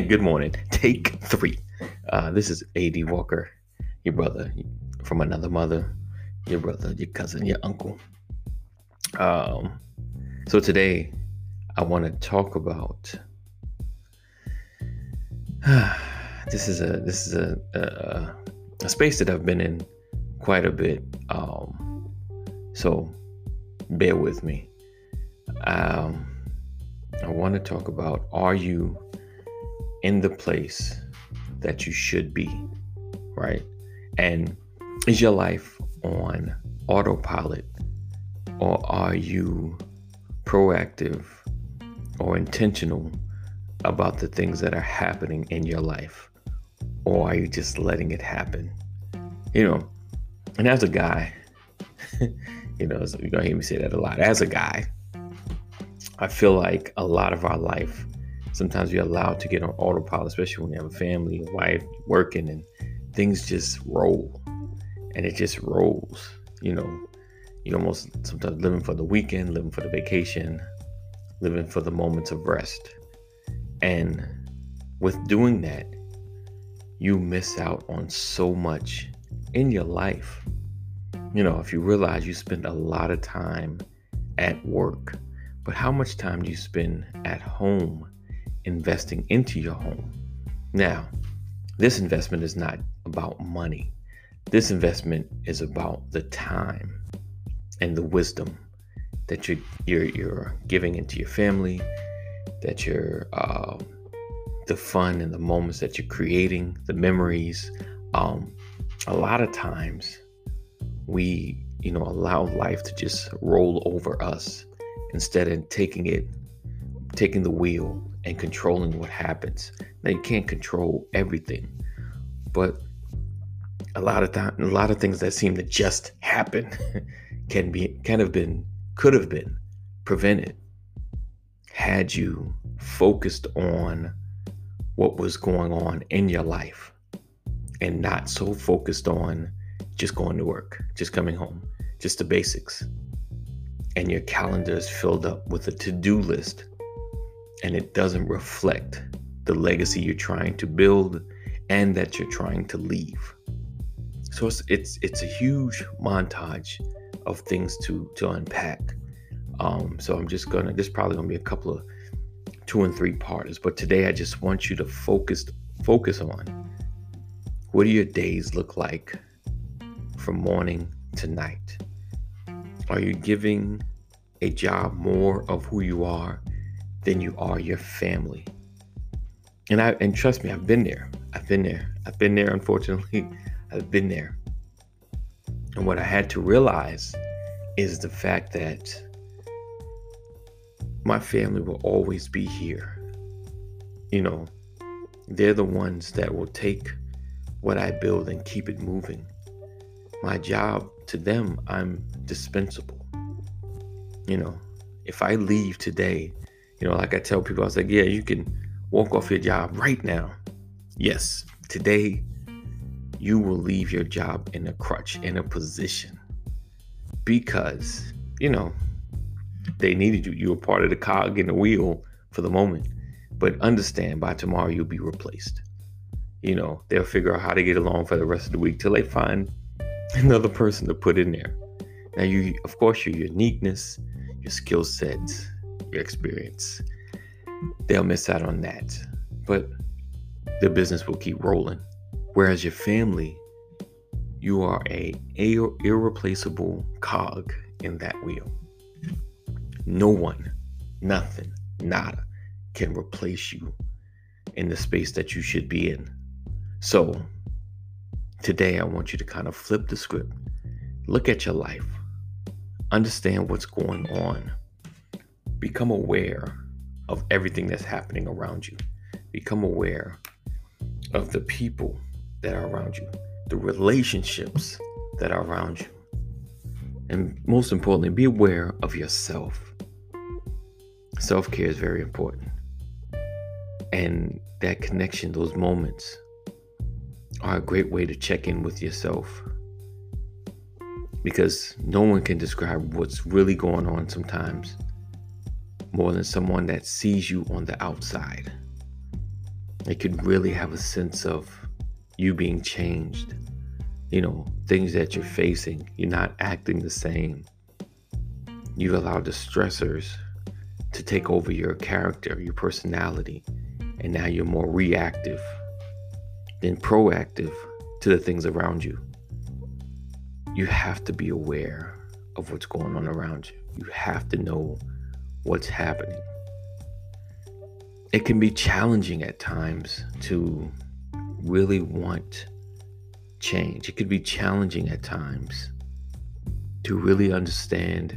good morning. Take three. This is AD Walker, your brother from another mother, your brother, your cousin, your uncle. So today I want to talk about this is a space that I've been in quite a bit. So bear with me. I want to talk about, are you in the place that you should be, right? And is your life on autopilot, or are you proactive or intentional about the things that are happening in your life, or are you just letting it happen? You know, and as a guy, you know, so you're gonna hear me say that a lot. As a guy, I feel like a lot of our life, sometimes you're allowed to get on autopilot, especially when you have a family, a wife, working, and things just roll. And it just rolls, you know. You're almost sometimes living for the weekend, living for the vacation, living for the moments of rest. And with doing that, you miss out on so much in your life. You know, if you realize you spend a lot of time at work, but how much time do you spend at home investing into your home? Now, this investment is not about money. This investment is about the time and the wisdom that you're giving into your family, that you're the fun and the moments that you're creating, the memories. A lot of times we, you know, allow life to just roll over us, instead of taking the wheel and controlling what happens. Now, you can't control everything, but a lot of things that seem to just happen could have been prevented had you focused on what was going on in your life and not so focused on just going to work, just coming home, just the basics. And your calendar is filled up with a to-do list, and it doesn't reflect the legacy you're trying to build and that you're trying to leave. So it's a huge montage of things to unpack. So I'm just gonna, this is probably gonna be a couple of 2 and 3 parters, but today I just want you to focus on, what do your days look like from morning to night? Are you giving a job more of who you are than you are your family? And trust me, I've been there, unfortunately. I've been there. And what I had to realize is the fact that my family will always be here. You know, they're the ones that will take what I build and keep it moving. My job, to them, I'm dispensable. You know, if I leave today, you know, like I tell people, I was like, yeah, you can walk off your job right now. Yes, today you will leave your job in a crutch, in a position, because, you know, they needed you. You were part of the cog in the wheel for the moment, but understand, by tomorrow you'll be replaced. You know, they'll figure out how to get along for the rest of the week till they find another person to put in there. Now, you, of course, your uniqueness, your skill sets, your experience, they'll miss out on that, but the business will keep rolling. Whereas your family, you are a irreplaceable cog in that wheel. No one, nothing, nada can replace you in the space that you should be in. So today, I want you to kind of flip the script. Look at your life. Understand what's going on. Become aware of everything that's happening around you. Become aware of the people that are around you, the relationships that are around you. And most importantly, be aware of yourself. Self-care is very important. And that connection, those moments, are a great way to check in with yourself, because no one can describe what's really going on sometimes more than someone that sees you on the outside. They could really have a sense of you being changed. You know, things that you're facing, you're not acting the same. You've allowed the stressors to take over your character, your personality, and now you're more reactive than proactive to the things around you. You have to be aware of what's going on around you. You have to know what's happening. It can be challenging at times to really want change. It could be challenging at times to really understand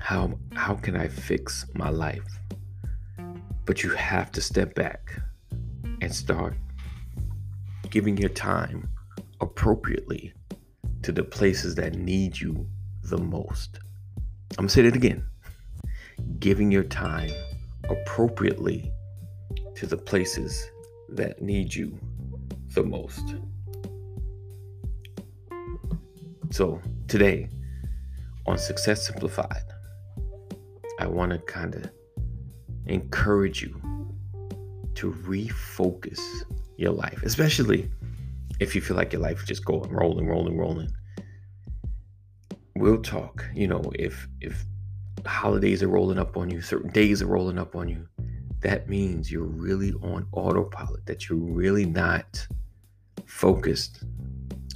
how can I fix my life? But you have to step back and start giving your time appropriately to the places that need you the most. I'm gonna say that again. Giving your time appropriately to the places that need you the most. So today on Success Simplified, I want to kind of encourage you to refocus your life, especially if you feel like your life is just going rolling. We'll talk, you know, if holidays are rolling up on you, certain days are rolling up on you, that means you're really on autopilot, that you're really not focused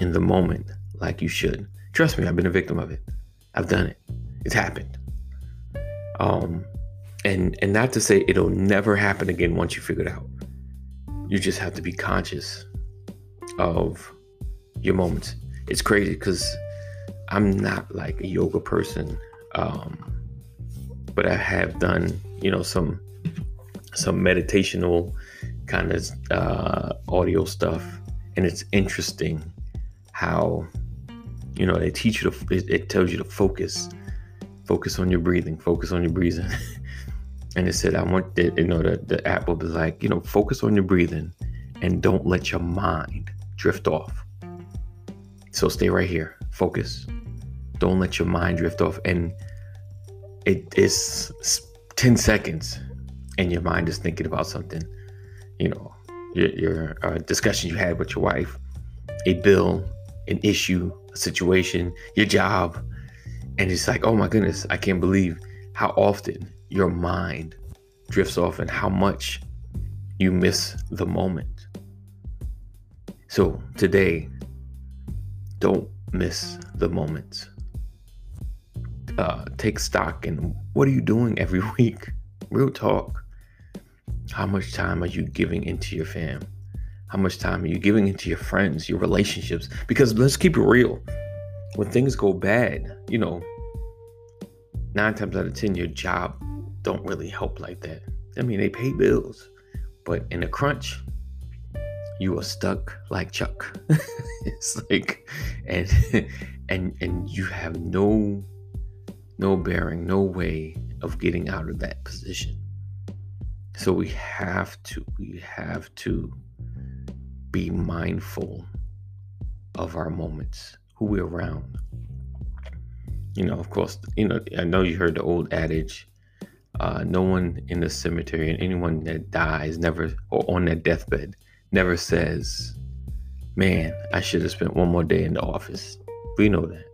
in the moment like you should. Trust me, I've been a victim of it. I've done it. It's happened. And not to say it'll never happen again once you figure it out. You just have to be conscious of your moments. It's crazy because I'm not like a yoga person, but I have done, you know, some meditational kind of audio stuff, and it's interesting how, you know, they teach you to, it tells you to focus on your breathing, and it said, I want that, you know, the app will be like, you know, focus on your breathing and don't let your mind drift off. So stay right here, focus, don't let your mind drift off. And it is 10 seconds and your mind is thinking about something, you know, your discussion you had with your wife, a bill, an issue, a situation, your job. And it's like, oh my goodness, I can't believe how often your mind drifts off and how much you miss the moment. So today, don't miss the moments. Take stock in what are you doing every week? Real talk. How much time are you giving into your fam? How much time are you giving into your friends, your relationships? Because let's keep it real. When things go bad, you know, 9 times out of 10, your job don't really help like that. I mean, they pay bills, but in a crunch, you are stuck like Chuck. It's like, and you have no bearing, no way of getting out of that position. So we have to be mindful of our moments, who we're around. You know, of course, you know, I know you heard the old adage, no one in the cemetery and anyone that dies never, or on their deathbed, never says, man, I should have spent one more day in the office. We know that.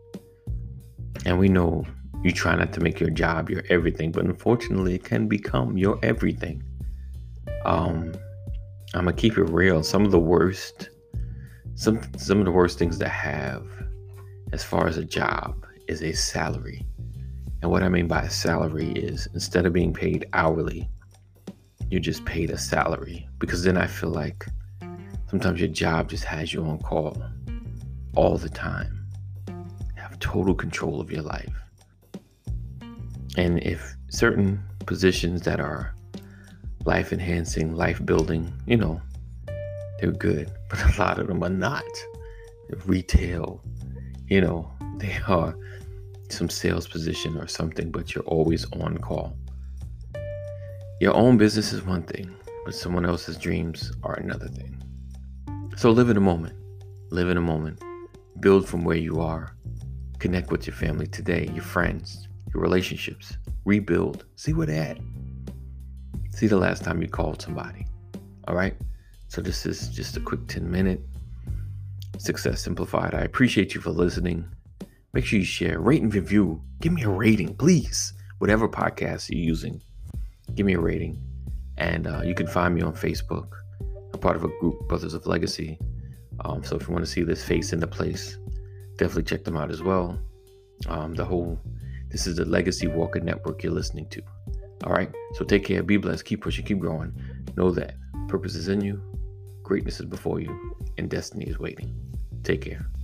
And we know you try not to make your job your everything, but unfortunately it can become your everything. I'm gonna keep it real. Some of the worst things to have as far as a job is a salary. And what I mean by a salary is instead of being paid hourly, you're just paid a salary. Because then I feel like sometimes your job just has you on call all the time. You have total control of your life. And if certain positions that are life enhancing, life building, you know, they're good, but a lot of them are not. Retail, you know, they are some sales position or something, but you're always on call. Your own business is one thing, but someone else's dreams are another thing. So live in a moment, build from where you are, connect with your family today, your friends, your relationships, rebuild, see where they're at. See the last time you called somebody, All right. So this is just a quick 10-minute Success Simplified. I appreciate you for listening. Make sure you share, rate, and review. Give me a rating, please. Whatever podcast you're using, give me a rating. And you can find me on Facebook. I'm part of a group, Brothers of Legacy. So if you want to see this face in the place, definitely check them out as well. This is the Legacy Walker Network you're listening to. All right. So take care. Be blessed. Keep pushing. Keep growing. Know that purpose is in you. Greatness is before you. And destiny is waiting. Take care.